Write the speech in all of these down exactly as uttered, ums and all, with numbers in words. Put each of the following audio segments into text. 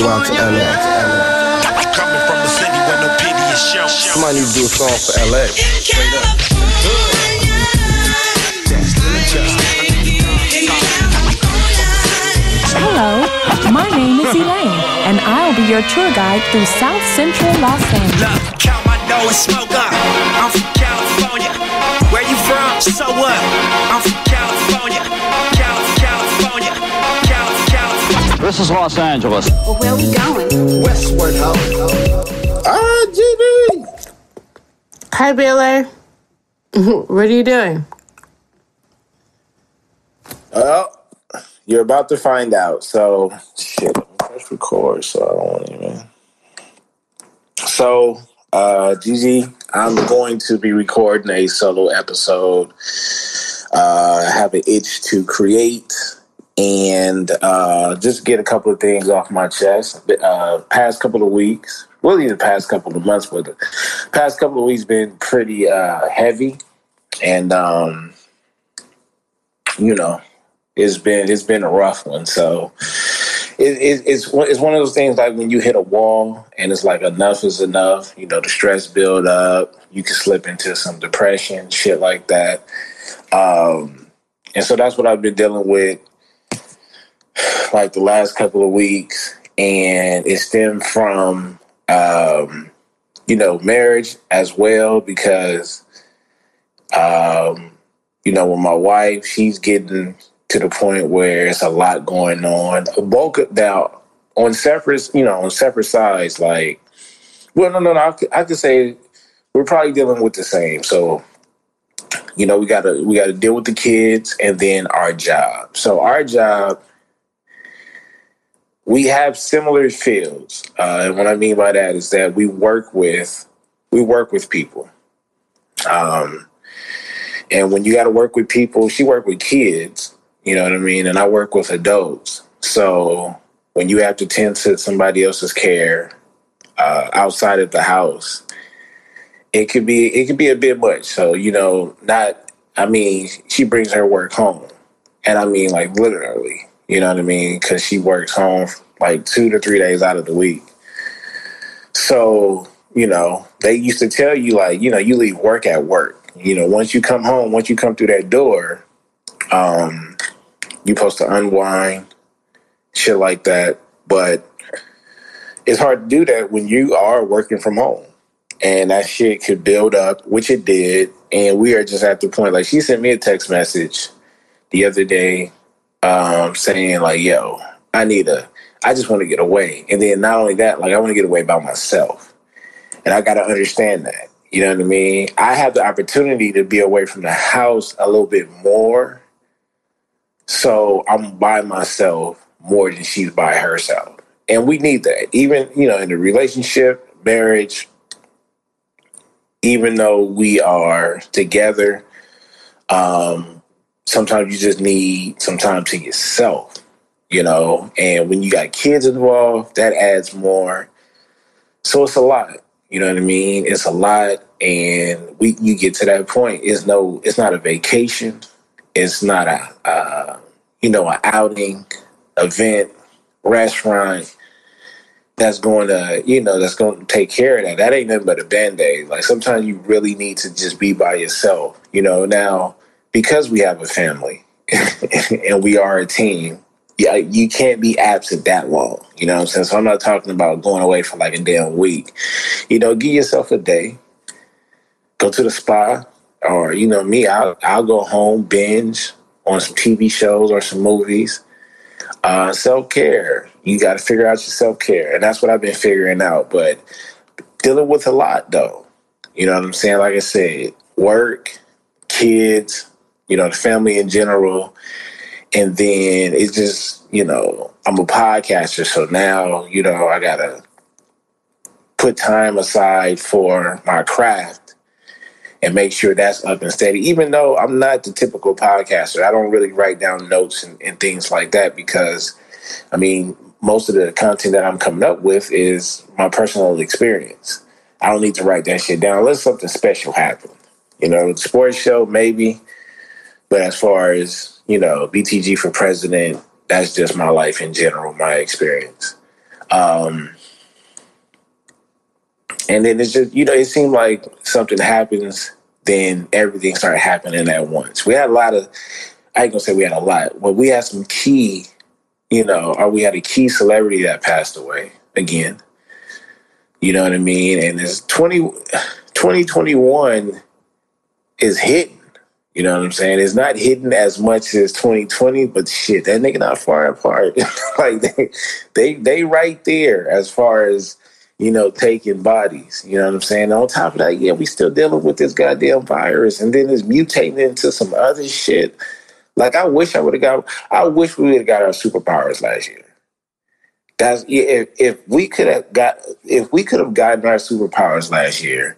go out to L A. Coming from the city where no pity is shown. Somebody need to do a song for L A. Straight up. Hello, my name is Elaine, and I'll be your tour guide through South Central Los Angeles. Look, count my dough and smoke up. I'm from California. Where you from? So what? I'm from California. This is Los Angeles. Well, where are we going? Westward, ho. Ah, Gigi! Hi, Bailey. What are you doing? Well, you're about to find out, so... Shit, let's record, so I don't want even... So, uh, Gigi, I'm going to be recording a solo episode. Uh, I have an itch to create... And uh, just get a couple of things off my chest. Uh, past couple of weeks, really the past couple of months, but the past couple of weeks been pretty uh, heavy, and um, you know, it's been it's been a rough one. So it, it, it's it's one of those things like when you hit a wall, and it's like enough is enough. You know, the stress build up. You can slip into some depression, shit like that. Um, and so that's what I've been dealing with. Like the last couple of weeks, and it stemmed from, um, you know, marriage as well, because, um, you know, with my wife, she's getting to the point where it's a lot going on. Bulk up now on separate, you know, on separate sides, like, well, no, no, no, I, I could say we're probably dealing with the same. So, you know, we gotta, we gotta deal with the kids and then our job. So our job, we have similar fields, uh, and what I mean by that is that we work with we work with people, um, and when you got to work with people, she worked with kids, you know what I mean, and I work with adults. So when you have to tend to somebody else's care uh, outside of the house, it could be it could be a bit much. So you know, not I mean, she brings her work home, and I mean like literally. You know what I mean? Because she works home like two to three days out of the week. So, you know, they used to tell you, like, you know, you leave work at work. You know, once you come home, once you come through that door, um, you're supposed to unwind, shit like that. But it's hard to do that when you are working from home. And that shit could build up, which it did. And we are just at the point, like, she sent me a text message the other day. Um, saying like, yo, I need a, I just want to get away. And then not only that, like I want to get away by myself. And I got to understand that, you know what I mean? I have the opportunity to be away from the house a little bit more. So I'm by myself more than she's by herself. And we need that even, you know, in a relationship, marriage, even though we are together, um, sometimes you just need some time to yourself, you know, and when you got kids involved, that adds more. So it's a lot, you know what I mean? It's a lot. And we, you get to that point. It's no, it's not a vacation. It's not a, uh, you know, an outing, event, restaurant that's going to, you know, that's going to take care of that. That ain't nothing but a Band-Aid. Like sometimes you really need to just be by yourself, you know, now, because we have a family and we are a team, yeah, you can't be absent that long. You know what I'm saying? So I'm not talking about going away for like a damn week. You know, give yourself a day. Go to the spa or, you know, me, I'll, I'll go home, binge on some T V shows or some movies. Uh, self-care. You got to figure out your self-care. And that's what I've been figuring out. But dealing with a lot, though. You know what I'm saying? Like I said, work, kids, you know, the family in general. And then it's just, you know, I'm a podcaster. So now, you know, I got to put time aside for my craft and make sure that's up and steady. Even though I'm not the typical podcaster, I don't really write down notes and, and things like that because, I mean, most of the content that I'm coming up with is my personal experience. I don't need to write that shit down unless something special happens. You know, sports show, maybe. But as far as, you know, B T G for president, that's just my life in general, my experience. Um, and then it's just, you know, it seemed like something happens, then everything started happening at once. We had a lot of, I ain't gonna say we had a lot, but we had some key, you know, or we had a key celebrity that passed away again. You know what I mean? And it's twenty twenty-one is hitting. You know what I'm saying? It's not hitting as much as twenty twenty, but shit, that nigga not far apart. Like they, they, they right there as far as, you know, taking bodies. You know what I'm saying? On top of that, yeah, we still dealing with this goddamn virus, and then it's mutating into some other shit. Like I wish I would have got, I wish we would have got our superpowers last year. That's if if we could have got if we could have gotten our superpowers last year,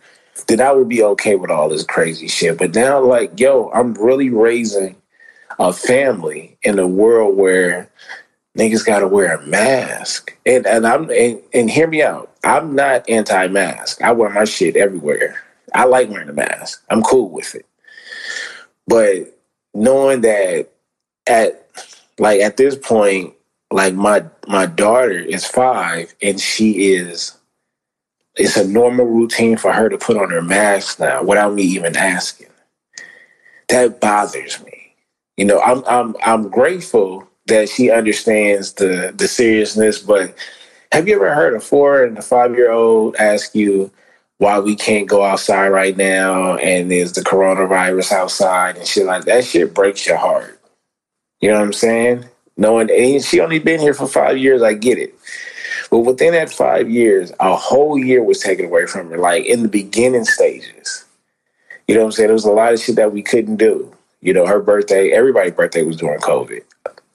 then I would be okay with all this crazy shit. But now, like, yo, I'm really raising a family in a world where niggas gotta wear a mask. And and I'm and, and hear me out. I'm not anti-mask. I wear my shit everywhere. I like wearing a mask. I'm cool with it. But knowing that at like at this point, like my my daughter is five, and she is, it's a normal routine for her to put on her mask now without me even asking. That bothers me. You know, I'm I'm I'm grateful that she understands the the seriousness, but have you ever heard a four and a five year old ask you why we can't go outside right now and there's the coronavirus outside and shit like that? That shit breaks your heart. You know what I'm saying? Knowing, and she only been here for five years, I get it. But within that five years, a whole year was taken away from her, like in the beginning stages. You know what I'm saying? There was a lot of shit that we couldn't do. You know, her birthday, everybody's birthday was during COVID.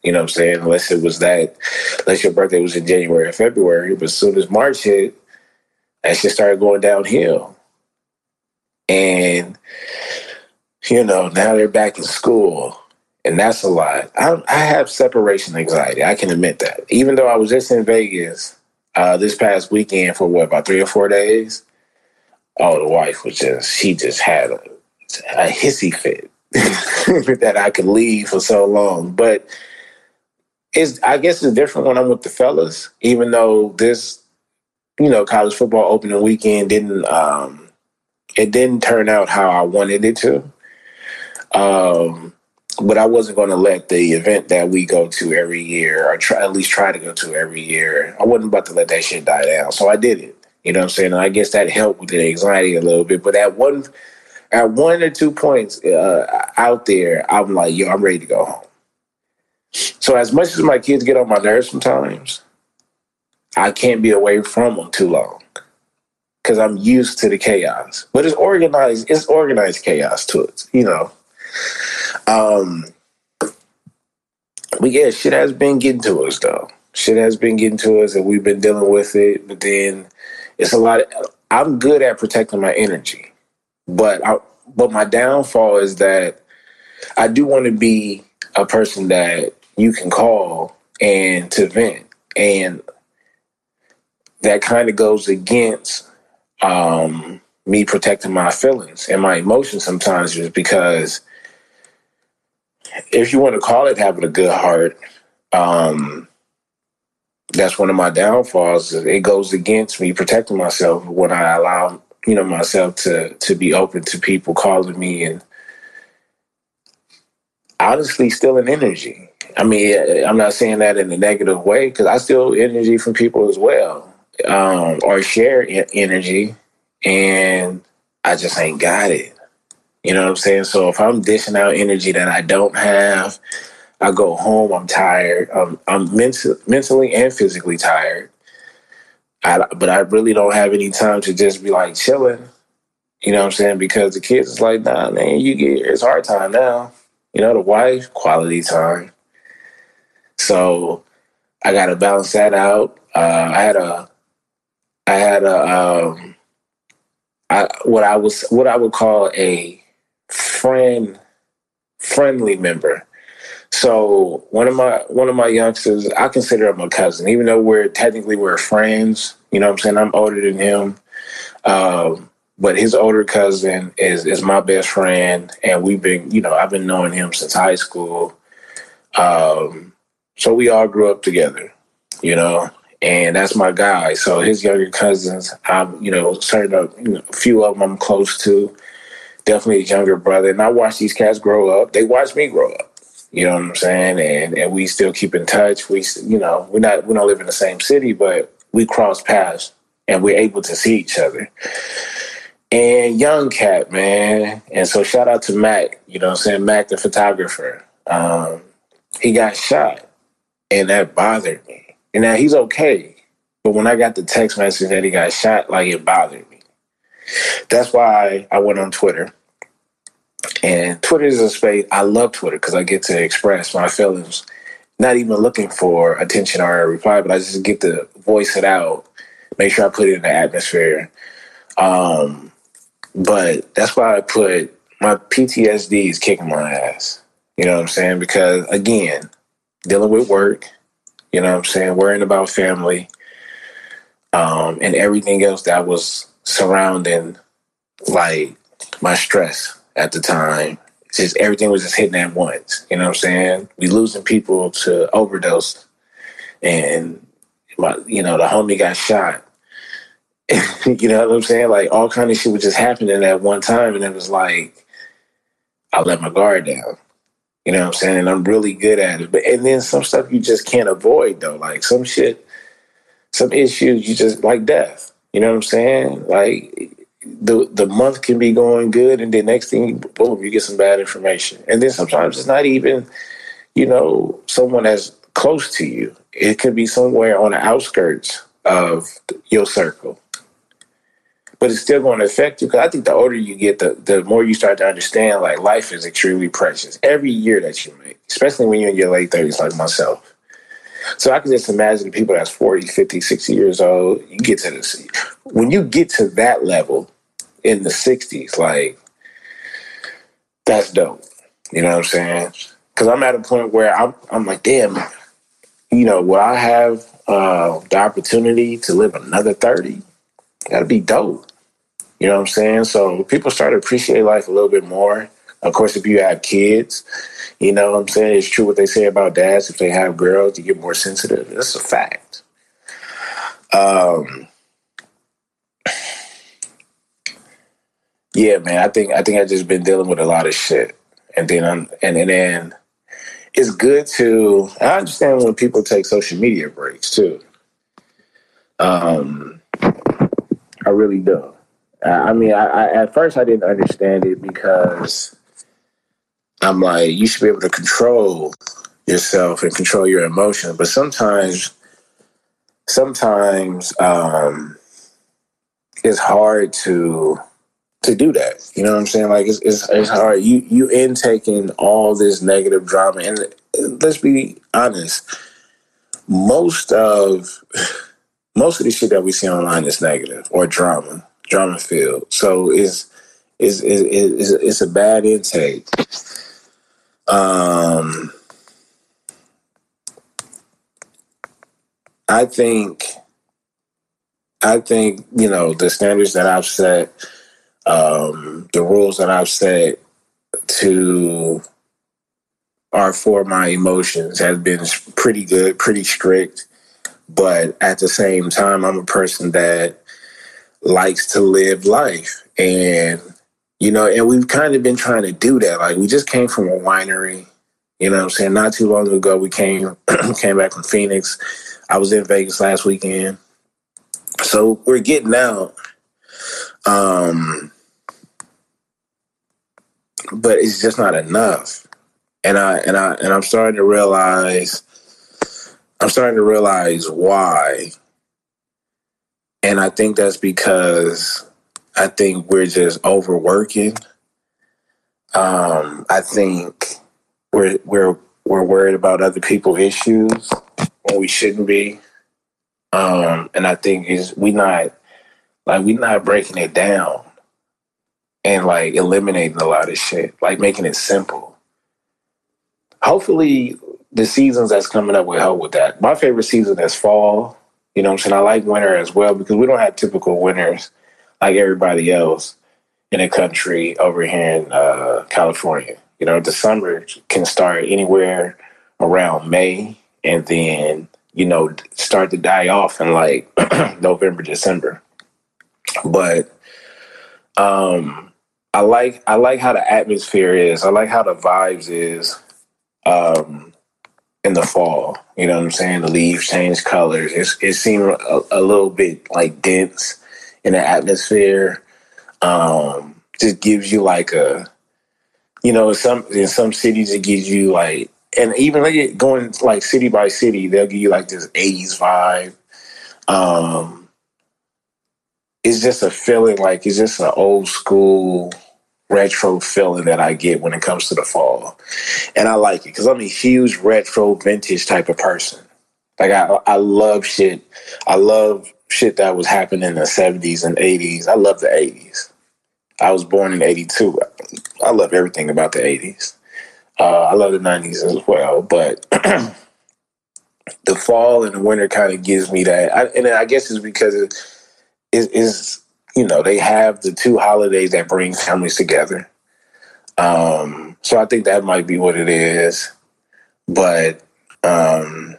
You know what I'm saying? Unless it was that, unless your birthday was in January or February. But as soon as March hit, that shit started going downhill. And, you know, now they're back in school. And that's a lot. I, I have separation anxiety. I can admit that. Even though I was just in Vegas uh, this past weekend for, what, about three or four days? Oh, the wife was just, she just had a, a hissy fit that I could leave for so long. But it's, I guess it's different when I'm with the fellas, even though this, you know, college football opening weekend didn't, um, it didn't turn out how I wanted it to. Um... But I wasn't going to let the event that we go to every year, or try, at least try to go to every year, I wasn't about to let that shit die down. So I did it. You know what I'm saying? And I guess that helped with the anxiety a little bit. But at one at one or two points uh, out there, I'm like, yo, I'm ready to go home. So as much as my kids get on my nerves sometimes, I can't be away from them too long because I'm used to the chaos. But it's organized. It's organized chaos to it, you know. Um, but yeah, shit has been getting to us though. Shit has been getting to us, and we've been dealing with it. But then it's a lot. Of, I'm good at protecting my energy, but I, but my downfall is that I do want to be a person that you can call and to vent, and that kind of goes against um, me protecting my feelings and my emotions sometimes, just because. If you want to call it having a good heart, um, that's one of my downfalls. It goes against me protecting myself when I allow, you know, myself to to be open to people calling me and honestly stealing energy. I mean, I'm not saying that in a negative way because I steal energy from people as well, um, or share energy, and I just ain't got it. You know what I'm saying? So if I'm dishing out energy that I don't have, I go home, I'm tired. I'm, I'm mental, mentally and physically tired. I, but I really don't have any time to just be like chilling. You know what I'm saying? Because the kids is like, nah, man, you get it's hard time now. You know, the wife, quality time. So I got to balance that out. Uh, I had a, I had a, um, I, what I was, what I would call a, friend friendly member. So one of my one of my youngsters, I consider him a cousin, even though we're technically we're friends. You know what I'm saying? I'm older than him. Um, but his older cousin is is my best friend, and we've been, you know, I've been knowing him since high school. Um so we all grew up together, you know, and that's my guy. So his younger cousins, I'm, you know, certain up, you know, a few of them I'm close to. Definitely a younger brother, and I watch these cats grow up. They watch me grow up. You know what I'm saying? And and we still keep in touch. We, you know, we're not we don't live in the same city, but we cross paths and we're able to see each other. And young cat, man. And so shout out to Mac. You know what I'm saying? Mac, the photographer. Um, he got shot, and that bothered me. And now he's okay, but when I got the text message that he got shot, like, it bothered me. That's why I went on Twitter. And Twitter is a space. I love Twitter because I get to express my feelings, not even looking for attention or a reply, but I just get to voice it out, make sure I put it in the atmosphere. Um, but that's why I put my P T S D is kicking my ass. You know what I'm saying? Because, again, dealing with work, you know what I'm saying, worrying about family, um, and everything else that was surrounding, like, my stress at the time. It's just everything was just hitting at once. You know what I'm saying? We losing people to overdose, and my, you know, the homie got shot. You know what I'm saying? Like, all kind of shit was just happening at one time, and it was like, I let my guard down. You know what I'm saying? And I'm really good at it. But and then some stuff you just can't avoid, though. Like, some shit, some issues you just, like death. You know what I'm saying? Like, the the month can be going good, and the next thing, boom, you get some bad information. And then sometimes it's not even, you know, someone that's close to you. It could be somewhere on the outskirts of your circle. But it's still going to affect you, because I think the older you get, the, the more you start to understand, like, life is extremely precious. Every year that you make, especially when you're in your late thirties like myself. So I can just imagine people that's forty, fifty, sixty years old. You get to this, when you get to that level in the sixties, like, that's dope. You know what I'm saying? Because I'm at a point where I'm, I'm like, damn, you know, will I have uh, the opportunity to live another thirty? That'd be dope. You know what I'm saying? So people start to appreciate life a little bit more. Of course, if you have kids, you know what I'm saying? It's true what they say about dads. If they have girls, you get more sensitive. That's a fact. Um, yeah, man, I think I think I've just been dealing with a lot of shit. And then I'm, and, and then it's good to, I understand when people take social media breaks too. Um, I really do. I mean, I, I at first I didn't understand it, because I'm like, you should be able to control yourself and control your emotions. But sometimes, sometimes um, it's hard to to do that. You know what I'm saying? Like, it's it's, it's hard. You you intaking all this negative drama, and let's be honest, most of most of the shit that we see online is negative or drama, drama filled. So it's. Is is is it's a bad intake. Um, I think, I think you know, the standards that I've set, um, the rules that I've set to are for my emotions have been pretty good, pretty strict. But at the same time, I'm a person that likes to live life. And you know, and we've kind of been trying to do that. Like, we just came from a winery, you know what I'm saying? Not too long ago, we came came back from Phoenix. I was in Vegas last weekend. So we're getting out. Um, but it's just not enough. And I and I and I'm starting to realize I'm starting to realize why. And I think that's because I think we're just overworking. Um, I think we're we're we're worried about other people's issues when we shouldn't be. Um, and I think is we not like we not breaking it down and like eliminating a lot of shit, like making it simple. Hopefully, the seasons that's coming up will help with that. My favorite season is fall. You know what I'm saying? I like winter as well, because we don't have typical winters like everybody else in the country over here in uh, California. You know, the summer can start anywhere around May, and then you know, start to die off in like November, December. But um, I like I like how the atmosphere is. I like how the vibes is um, in the fall. You know what I'm saying? The leaves change colors. It's, it seemed a, a little bit like dense in the atmosphere. Um, just gives you like a, you know, in some in some cities it gives you like, and even like going like city by city, they'll give you like this eighties vibe. Um, it's just a feeling like it's just an old school retro feeling that I get when it comes to the fall, and I like it because I'm a huge retro vintage type of person. Like I, I love shit. I love shit that was happening in the seventies and eighties. I love the eighties. I was born in eighty-two. I love everything about the eighties. Uh, I love the nineties as well, but the fall and the winter kind of gives me that. I, and I guess it's because it is, it, you know, they have the two holidays that bring families together. Um, so I think that might be what it is. But um,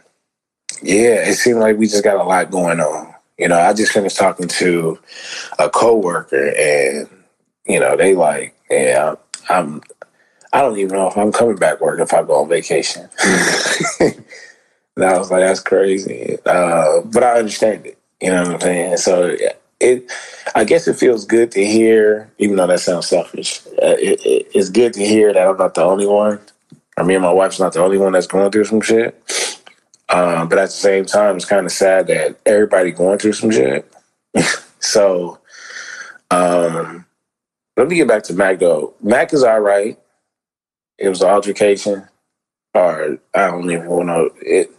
yeah, it seemed like we just got a lot going on. You know, I just finished talking to a coworker, and you know, they like, yeah, I'm. I don't even know if I'm coming back work if I go on vacation. And I was like, that's crazy. Uh, but I understand it. You know what I'm saying? So it, I guess it feels good to hear, even though that sounds selfish, uh, it, it, it's good to hear that I'm not the only one. I mean, my wife's not the only one that's going through some shit. Uh, but at the same time, it's kind of sad that everybody going through some shit. So um, let me get back to Mac, though. Mac is all right. It was an altercation, or I don't even know. It.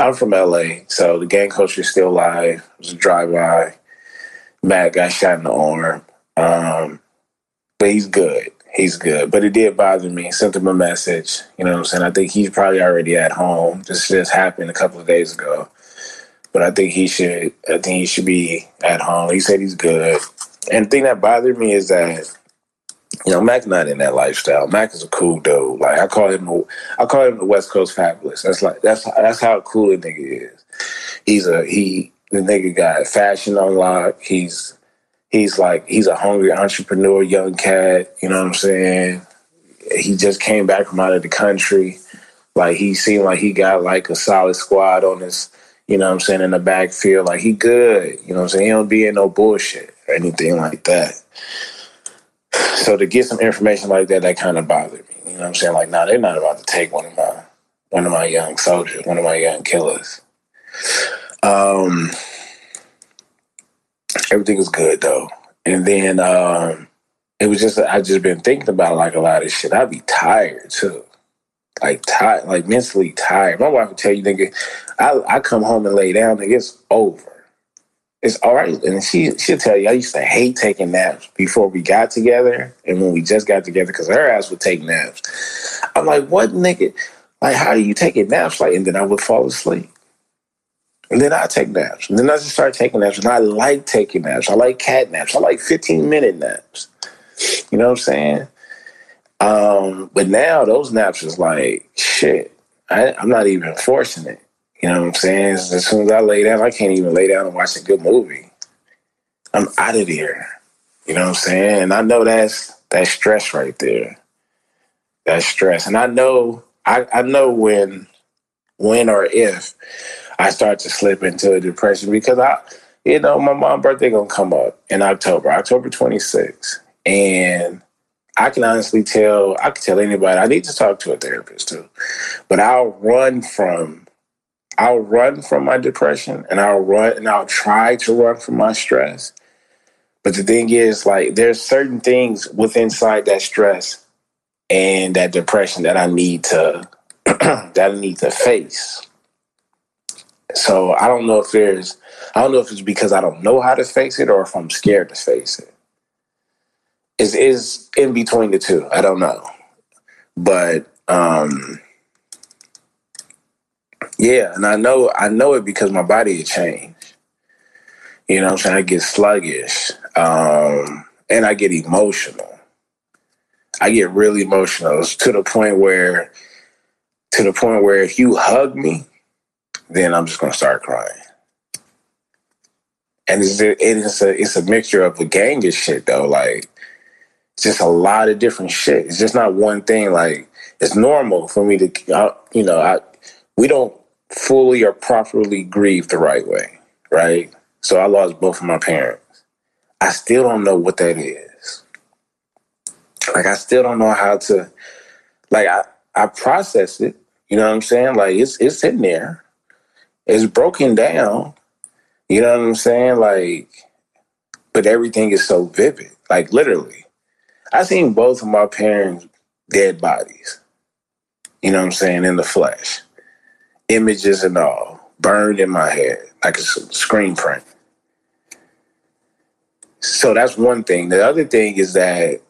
I'm from L A, so the gang culture is still live. It was a drive-by. Matt got shot in the arm, um, but he's good. He's good. But it did bother me. Sent him a message. You know what I'm saying? I think he's probably already at home. This just happened a couple of days ago, but I think he should. I think he should be at home. He said he's good. And the thing that bothered me is that, you know, Mac's not in that lifestyle. Mac is a cool dude. Like I call him, I call him the West Coast Fabulous. That's like that's that's how cool a nigga is. He's a he. The nigga got fashion on lock. He's he's like he's a hungry entrepreneur, young cat. You know what I'm saying? He just came back from out of the country. Like he seemed like he got like a solid squad on his. You know what I'm saying? In the backfield, like he good. You know what I'm saying? He don't be in no bullshit or anything like that. So to get some information like that, that kind of bothered me. You know what I'm saying? Like, nah, they're not about to take one of my one of my young soldiers, one of my young killers. Um, everything was good though, and then um, it was just I just been thinking about like a lot of shit. I'd be tired too, like tired, like mentally tired. My wife would tell you, nigga, I I come home and lay down, nigga, it's over. It's all right. And she, she'll tell you, I used to hate taking naps before we got together and when we just got together because her ass would take naps. I'm like, what, nigga? Like, how do you take naps? Like, and then I would fall asleep. And then I take naps. And then I just start taking naps. And I like taking naps. I like cat naps. I like fifteen-minute naps. You know what I'm saying? Um, but now those naps is like, shit, I, I'm not even forcing it. You know what I'm saying? As soon as I lay down, I can't even lay down and watch a good movie. I'm out of there. You know what I'm saying? And I know that's that stress right there. That stress. And I know I, I know when when or if I start to slip into a depression because I you know, my mom's birthday gonna come up in October, October twenty-sixth. And I can honestly tell I can tell anybody I need to talk to a therapist too. But I'll run from I'll run from my depression and I'll run and I'll try to run from my stress. But the thing is, like, there's certain things within inside that stress and that depression that I need to, that I need to face. So I don't know if there's, I don't know if it's because I don't know how to face it or if I'm scared to face it. It's, it's in between the two. I don't know. But, um, yeah, and I know I know it because my body had changed. You know what I'm saying? I get sluggish. Um, and I get emotional. I get really emotional. It's to the point where to the point where if you hug me, then I'm just going to start crying. And it's, it is a, it's a mixture of a gang of shit, though. Like, just a lot of different shit. It's just not one thing. Like, it's normal for me to, I, you know, I we don't fully or properly grieve the right way, right? So I lost both of my parents. I still don't know what that is. Like, I still don't know how to, like, I, I process it. You know what I'm saying? Like, it's it's in there. It's broken down. You know what I'm saying? Like, but everything is so vivid. Like, literally. I seen both of my parents' dead bodies. You know what I'm saying? In the flesh. Images and all. Burned in my head. Like a screen print. So that's one thing. The other thing is that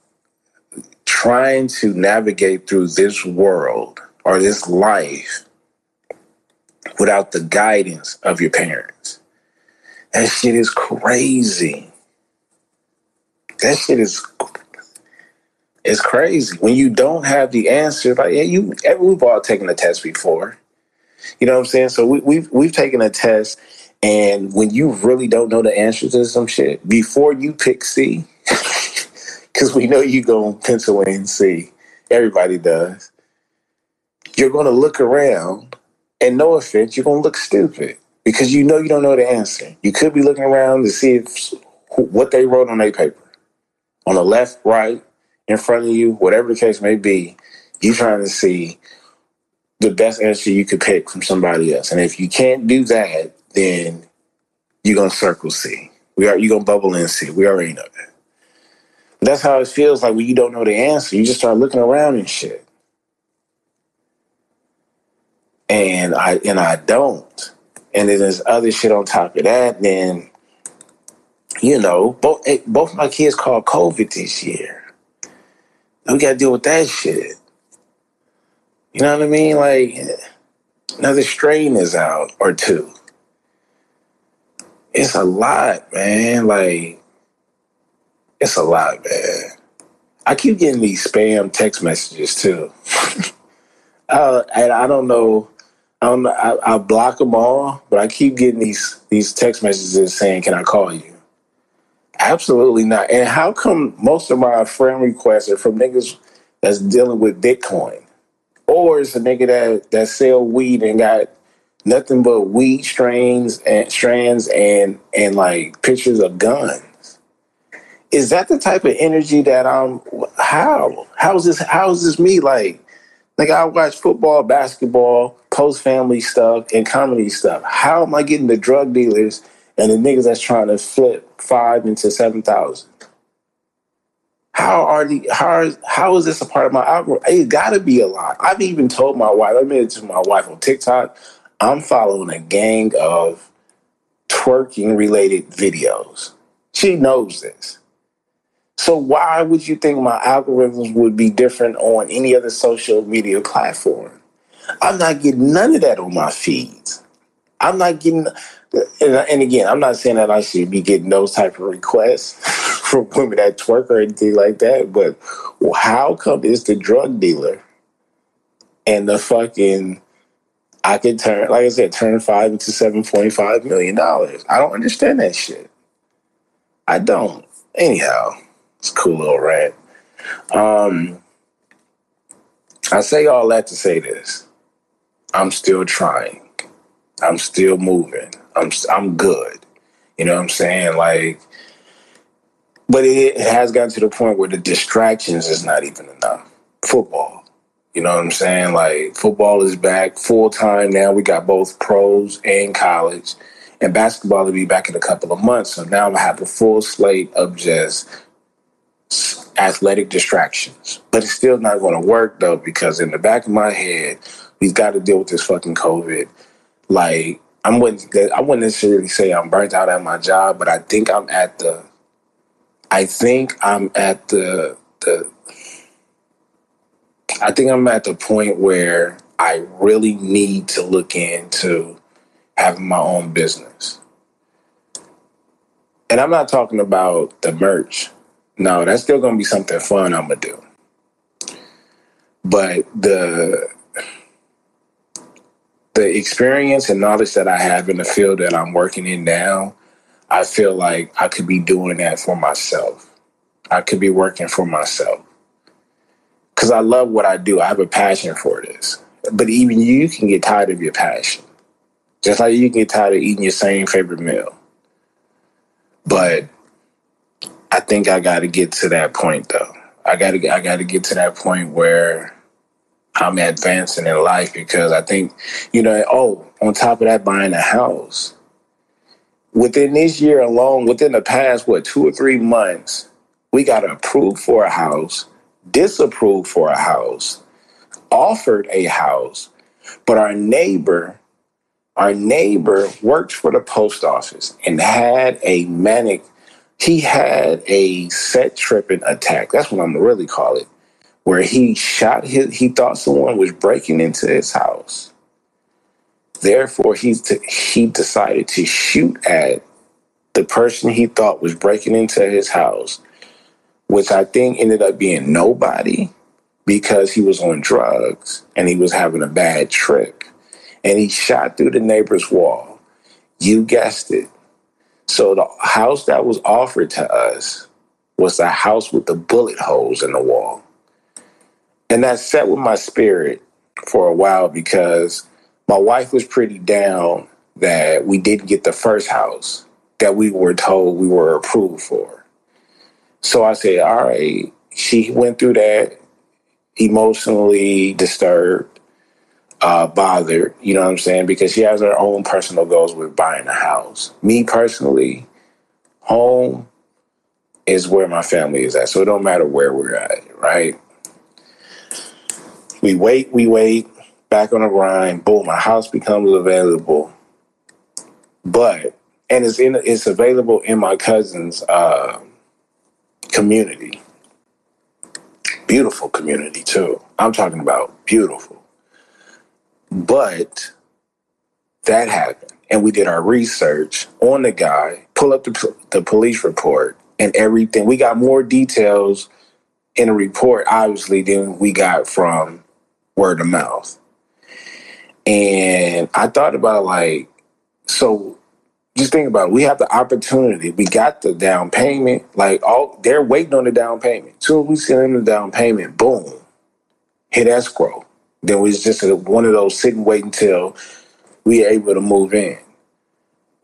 trying to navigate through this world or this life without the guidance of your parents. That shit is crazy. That shit is it's crazy. When you don't have the answer, like yeah, you we've all taken a test before. You know what I'm saying? So we we've we've taken a test, and when you really don't know the answer to some shit, before you pick C, because we know you gonna pencil in C. Everybody does. You're going to look around, and no offense, you're going to look stupid because you know you don't know the answer. You could be looking around to see if, what they wrote on their paper. On the left, right, in front of you, whatever the case may be, you're trying to see the best answer you could pick from somebody else. And if you can't do that, then you're going to circle C. We are, you're going to bubble in C. We already know that. That's how it feels like when you don't know the answer. You just start looking around and shit. And I and I don't. And then there's other shit on top of that. And then, you know, both both my kids caught COVID this year. We got to deal with that shit. You know what I mean? Like, another strain is out or two. It's a lot, man. Like, it's a lot, man. I keep getting these spam text messages, too. uh, and I don't know. Um, I, I block them all, but I keep getting these these text messages saying, "Can I call you?" Absolutely not. And how come most of my friend requests are from niggas that's dealing with Bitcoin, or it's a nigga that that sell weed and got nothing but weed strains and strands and and like pictures of guns? Is that the type of energy that I'm? How how is this? How is this me? Like, like I watch football, basketball, post-family stuff, and comedy stuff. How am I getting the drug dealers and the niggas that's trying to flip five into seven thousand? How are the, how, are, how is this a part of my algorithm? It gotta be a lot. I've even told my wife, I made it to my wife on TikTok, I'm following a gang of twerking-related videos. She knows this. So why would you think my algorithms would be different on any other social media platform? I'm not getting none of that on my feeds. I'm not getting, and again, I'm not saying that I should be getting those type of requests from women that twerk or anything like that, but how come it's the drug dealer and the fucking, I could turn, like I said, turn five into seven point five million dollars. I don't understand that shit. I don't. Anyhow. It's a cool little rant. Um, I say all that to say this. I'm still trying. I'm still moving. I'm I'm good. You know what I'm saying? Like, but it, it has gotten to the point where the distractions is not even enough. Football. You know what I'm saying? Like, football is back full time now. We got both pros and college. And basketball will be back in a couple of months. So now I'm going to have a full slate of just athletic distractions. But it's still not going to work, though, because in the back of my head, we've got to deal with this fucking COVID. Like, I wouldn't, I wouldn't necessarily say I'm burnt out at my job, but I think I'm at the, I think I'm at the, the I think I'm at the point where I really need to look into having my own business. And I'm not talking about the merch. No, that's still going to be something fun I'm going to do. But the the the experience and knowledge that I have in the field that I'm working in now, I feel like I could be doing that for myself. I could be working for myself because I love what I do. I have a passion for this. But even you can get tired of your passion, just like you can get tired of eating your same favorite meal. But I think I got to get to that point, though. I got to I got to get to that point where I'm advancing in life, because I think, you know, oh, on top of that, buying a house. Within this year alone, within the past, what, two or three months, we got approved for a house, disapproved for a house, offered a house, but our neighbor, our neighbor worked for the post office and had a manic, he had a set tripping attack. That's what I'm going to really call it, where he shot his, he thought someone was breaking into his house. Therefore, he, he decided to shoot at the person he thought was breaking into his house, which I think ended up being nobody, because he was on drugs and he was having a bad trip. And he shot through the neighbor's wall. You guessed it. So the house that was offered to us was the house with the bullet holes in the wall. And that sat with my spirit for a while, because my wife was pretty down that we didn't get the first house that we were told we were approved for. So I said, all right, she went through that emotionally disturbed, Uh, bothered, you know what I'm saying? Because she has her own personal goals with buying a house. Me personally, home is where my family is at. So it don't matter where we're at, right? We wait, we wait, back on the grind, boom, my house becomes available. But, and it's in, it's available in my cousin's uh, community. Beautiful community too. I'm talking about beautiful. But that happened, and we did our research on the guy, pull up the, the police report and everything. We got more details in the report, obviously, than we got from word of mouth. And I thought about, like, so just think about it. We have the opportunity. We got the down payment. Like, all they're waiting on the down payment. So we send them the down payment, boom, hit escrow. Then we was just one of those sitting, waiting till we were able to move in.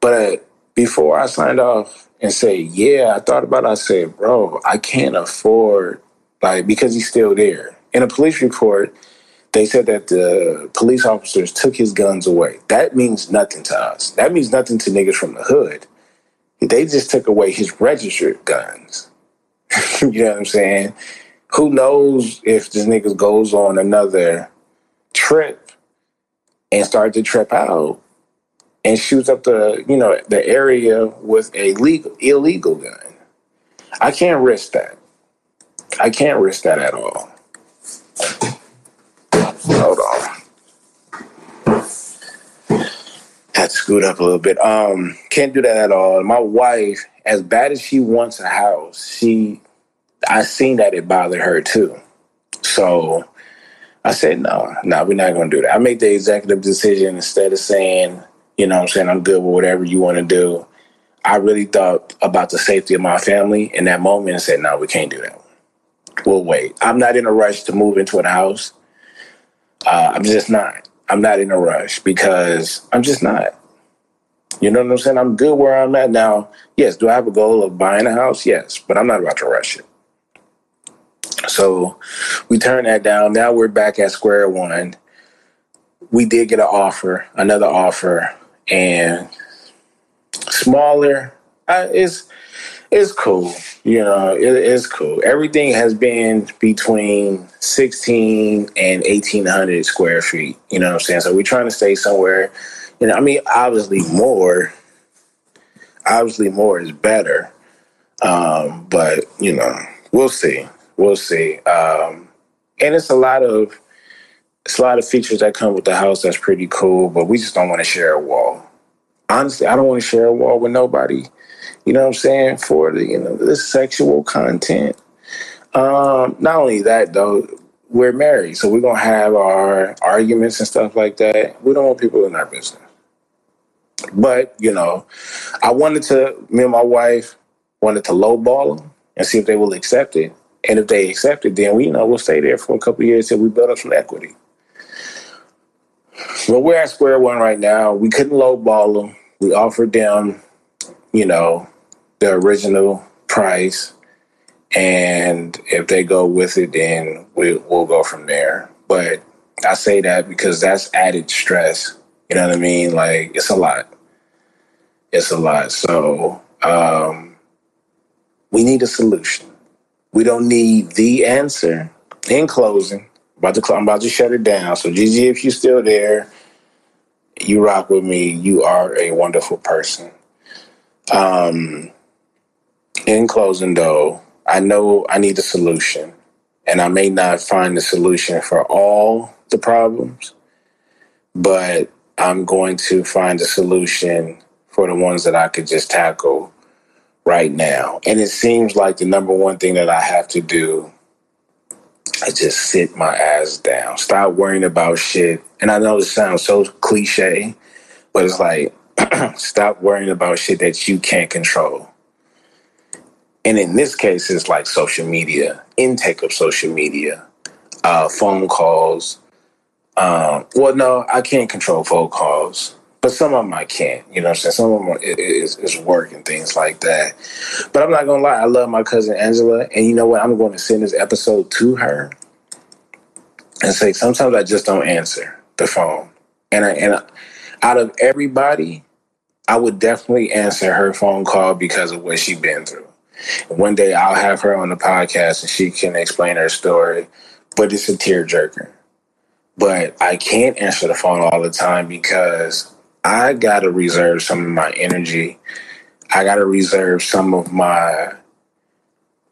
But before I signed off and said, yeah, I thought about it, I said, bro, I can't afford, like, because he's still there. In a police report, they said that the police officers took his guns away. That means nothing to us. That means nothing to niggas from the hood. They just took away his registered guns. You know what I'm saying? Who knows if this nigga goes on another trip and start to trip out and shoots up the, you know, the area with a legal illegal gun. I can't risk that. I can't risk that at all. Hold on. Had to scoot up a little bit. Um, can't do that at all. My wife, as bad as she wants a house, she, I seen that it bothered her too. So I said, no, no, we're not going to do that. I made the executive decision instead of saying, you know what I'm saying, I'm good with whatever you want to do. I really thought about the safety of my family in that moment and said, no, we can't do that. We'll wait. I'm not in a rush to move into a house. Uh, I'm just not. I'm not in a rush because I'm just not. You know what I'm saying? I'm good where I'm at now. Yes. Do I have a goal of buying a house? Yes. But I'm not about to rush it. So we turned that down. Now we're back at square one. We did get an offer, another offer, and smaller. I, it's it's cool. You know, it, it's cool. Everything has been between sixteen and eighteen hundred square feet. You know what I'm saying? So we're trying to stay somewhere. You know, I mean, obviously more. Obviously more is better. Um, but, you know, we'll see. We'll see. Um, and it's a lot of it's a lot of features that come with the house that's pretty cool, but we just don't want to share a wall. Honestly, I don't want to share a wall with nobody. You know what I'm saying? For the, you know, the sexual content. Um, not only that, though, we're married, so we're gonna have our arguments and stuff like that. We don't want people in our business. But, you know, I wanted to, me and my wife wanted to lowball them and see if they will accept it. And if they accept it, then we, you know, we'll stay there for a couple of years till we build up some equity. But we're at square one right now. We couldn't lowball them. We offered them, you know, the original price. And if they go with it, then we, we'll go from there. But I say that because that's added stress. You know what I mean? Like, it's a lot. It's a lot. So um, we need a solution. We don't need the answer. In closing, about to, I'm about to shut it down. So, Gigi, if you're still there, you rock with me. You are a wonderful person. Um, in closing, though, I know I need a solution. And I may not find the solution for all the problems, but I'm going to find a solution for the ones that I could just tackle right now. And it seems like the number one thing that I have to do is just sit my ass down. Stop worrying about shit. And I know this sounds so cliche, but it's like, stop worrying about shit that you can't control. And in this case, it's like social media, intake of social media, uh, phone calls. Um, well, no, I can't control phone calls, but some of them I can't. You know what I'm saying? Some of them is, is work and things like that. But I'm not going to lie. I love my cousin Angela. And you know what? I'm going to send this episode to her and say, sometimes I just don't answer the phone. And, I, and I, out of everybody, I would definitely answer her phone call because of what she's been through. And one day I'll have her on the podcast and she can explain her story. But it's a tearjerker. But I can't answer the phone all the time because I got to reserve some of my energy. I got to reserve some of my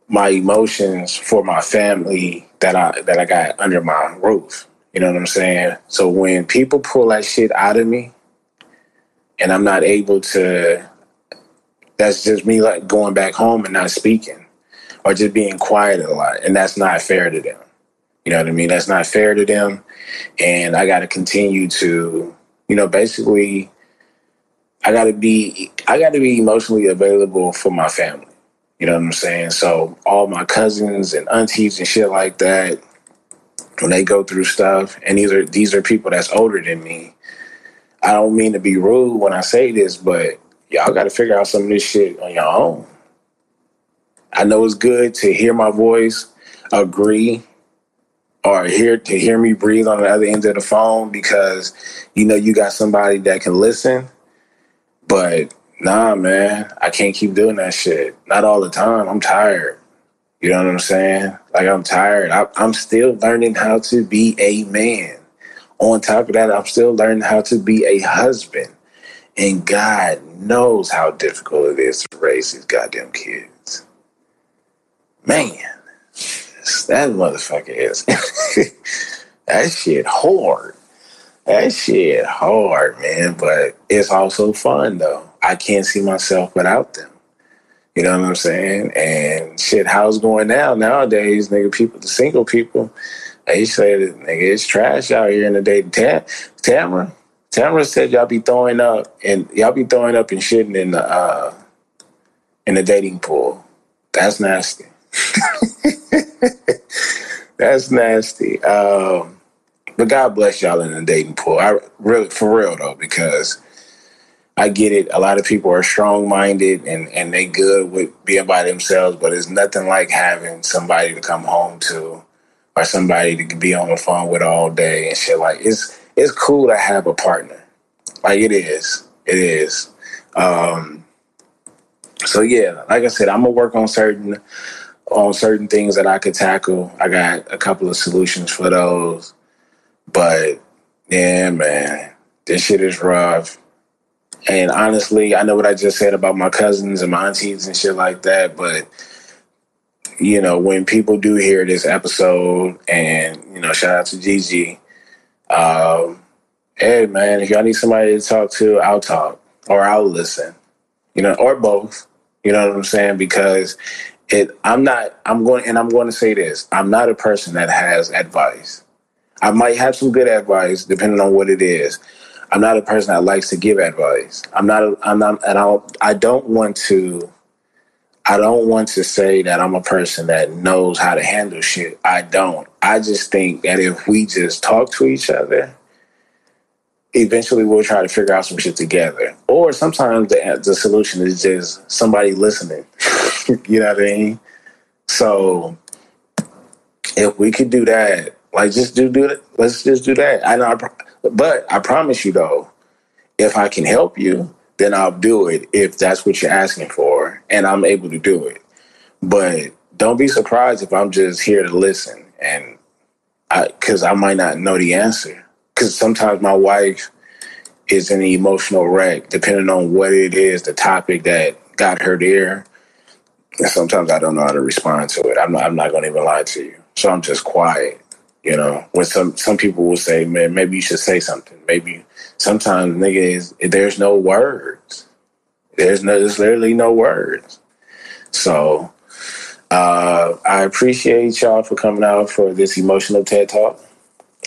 my emotions for my family that I that I got under my roof. You know what I'm saying? So when people pull that shit out of me and I'm not able to, that's just me like going back home and not speaking or just being quiet a lot. And that's not fair to them. You know what I mean? That's not fair to them. And I got to continue to, you know, basically, I got to be, I got to be emotionally available for my family. You know what I'm saying? So all my cousins and aunties and shit like that, when they go through stuff, and these are, these are people that's older than me. I don't mean to be rude when I say this, but y'all got to figure out some of this shit on your own. I know it's good to hear my voice, agree, or here to hear me breathe on the other end of the phone because, you know, you got somebody that can listen. But nah, man, I can't keep doing that shit. Not all the time. I'm tired. You know what I'm saying? Like, I'm tired. I, I'm still learning how to be a man. On top of that, I'm still learning how to be a husband. And God knows how difficult it is to raise these goddamn kids. Man. That motherfucker is. That shit hard. That shit hard, man. But it's also fun, though. I can't see myself without them. You know what I'm saying? And shit, how's going now? Nowadays, nigga, people, the single people, they say that, nigga, it's trash out here in the day. Tam- Tamara? Tamara said y'all be throwing up and y'all be throwing up and shitting in the, uh, in the dating pool. That's nasty. That's nasty. Um, but God bless y'all in the dating pool. I really, for real though, because I get it. A lot of people are strong-minded and, and they good with being by themselves, but it's nothing like having somebody to come home to or somebody to be on the phone with all day and shit. Like, it's it's cool to have a partner. Like, it is. It is. Um, so yeah, like I said, I'm gonna work on certain. on certain things that I could tackle. I got a couple of solutions for those. But, yeah, man, this shit is rough. And honestly, I know what I just said about my cousins and my aunties and shit like that, but, you know, when people do hear this episode, and, you know, shout out to Gigi, um, hey, man, if y'all need somebody to talk to, I'll talk, or I'll listen, you know, or both, you know what I'm saying? Because It, I'm not, I'm going, and I'm going to say this, I'm not a person that has advice. I might have some good advice, depending on what it is. I'm not a person that likes to give advice. I'm not, a, I'm not, and I'll, I don't want to, I don't want to say that I'm a person that knows how to handle shit. I don't. I just think that if we just talk to each other, eventually we'll try to figure out some shit together. Or sometimes the, the solution is just somebody listening. You know what I mean? So if we could do that, like just do do it. Let's just do that. I know, I pro- but I promise you though, if I can help you, then I'll do it if that's what you're asking for, and I'm able to do it. But don't be surprised if I'm just here to listen, and I, because I might not know the answer. Because sometimes my wife is in an emotional wreck, depending on what it is, the topic that got her there. And sometimes I don't know how to respond to it. I'm not, I'm not going to even lie to you. So I'm just quiet, you know. When some, some people will say, man, maybe you should say something. Maybe sometimes, nigga, is, there's no words. There's no, there's literally no words. So uh, I appreciate y'all for coming out for this emotional TED Talk.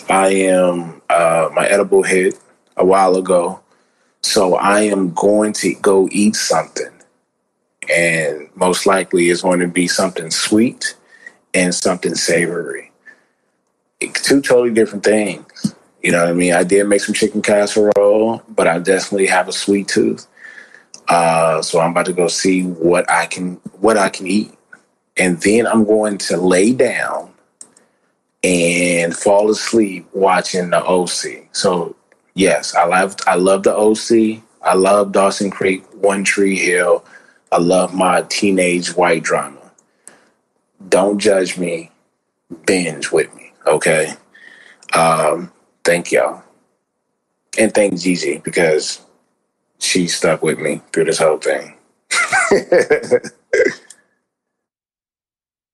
I am, uh, my edible hit a while ago. So I am going to go eat something. And most likely it's going to be something sweet and something savory. Two totally different things. You know what I mean? I did make some chicken casserole, but I definitely have a sweet tooth. Uh, so I'm about to go see what I can, what I can eat. And then I'm going to lay down and fall asleep watching the O C. So yes, I love, I love the O C. I love Dawson Creek, One Tree Hill. I love my teenage white drama. Don't judge me. Binge with me, okay? Um, thank y'all. And thank Gigi, because she stuck with me through this whole thing.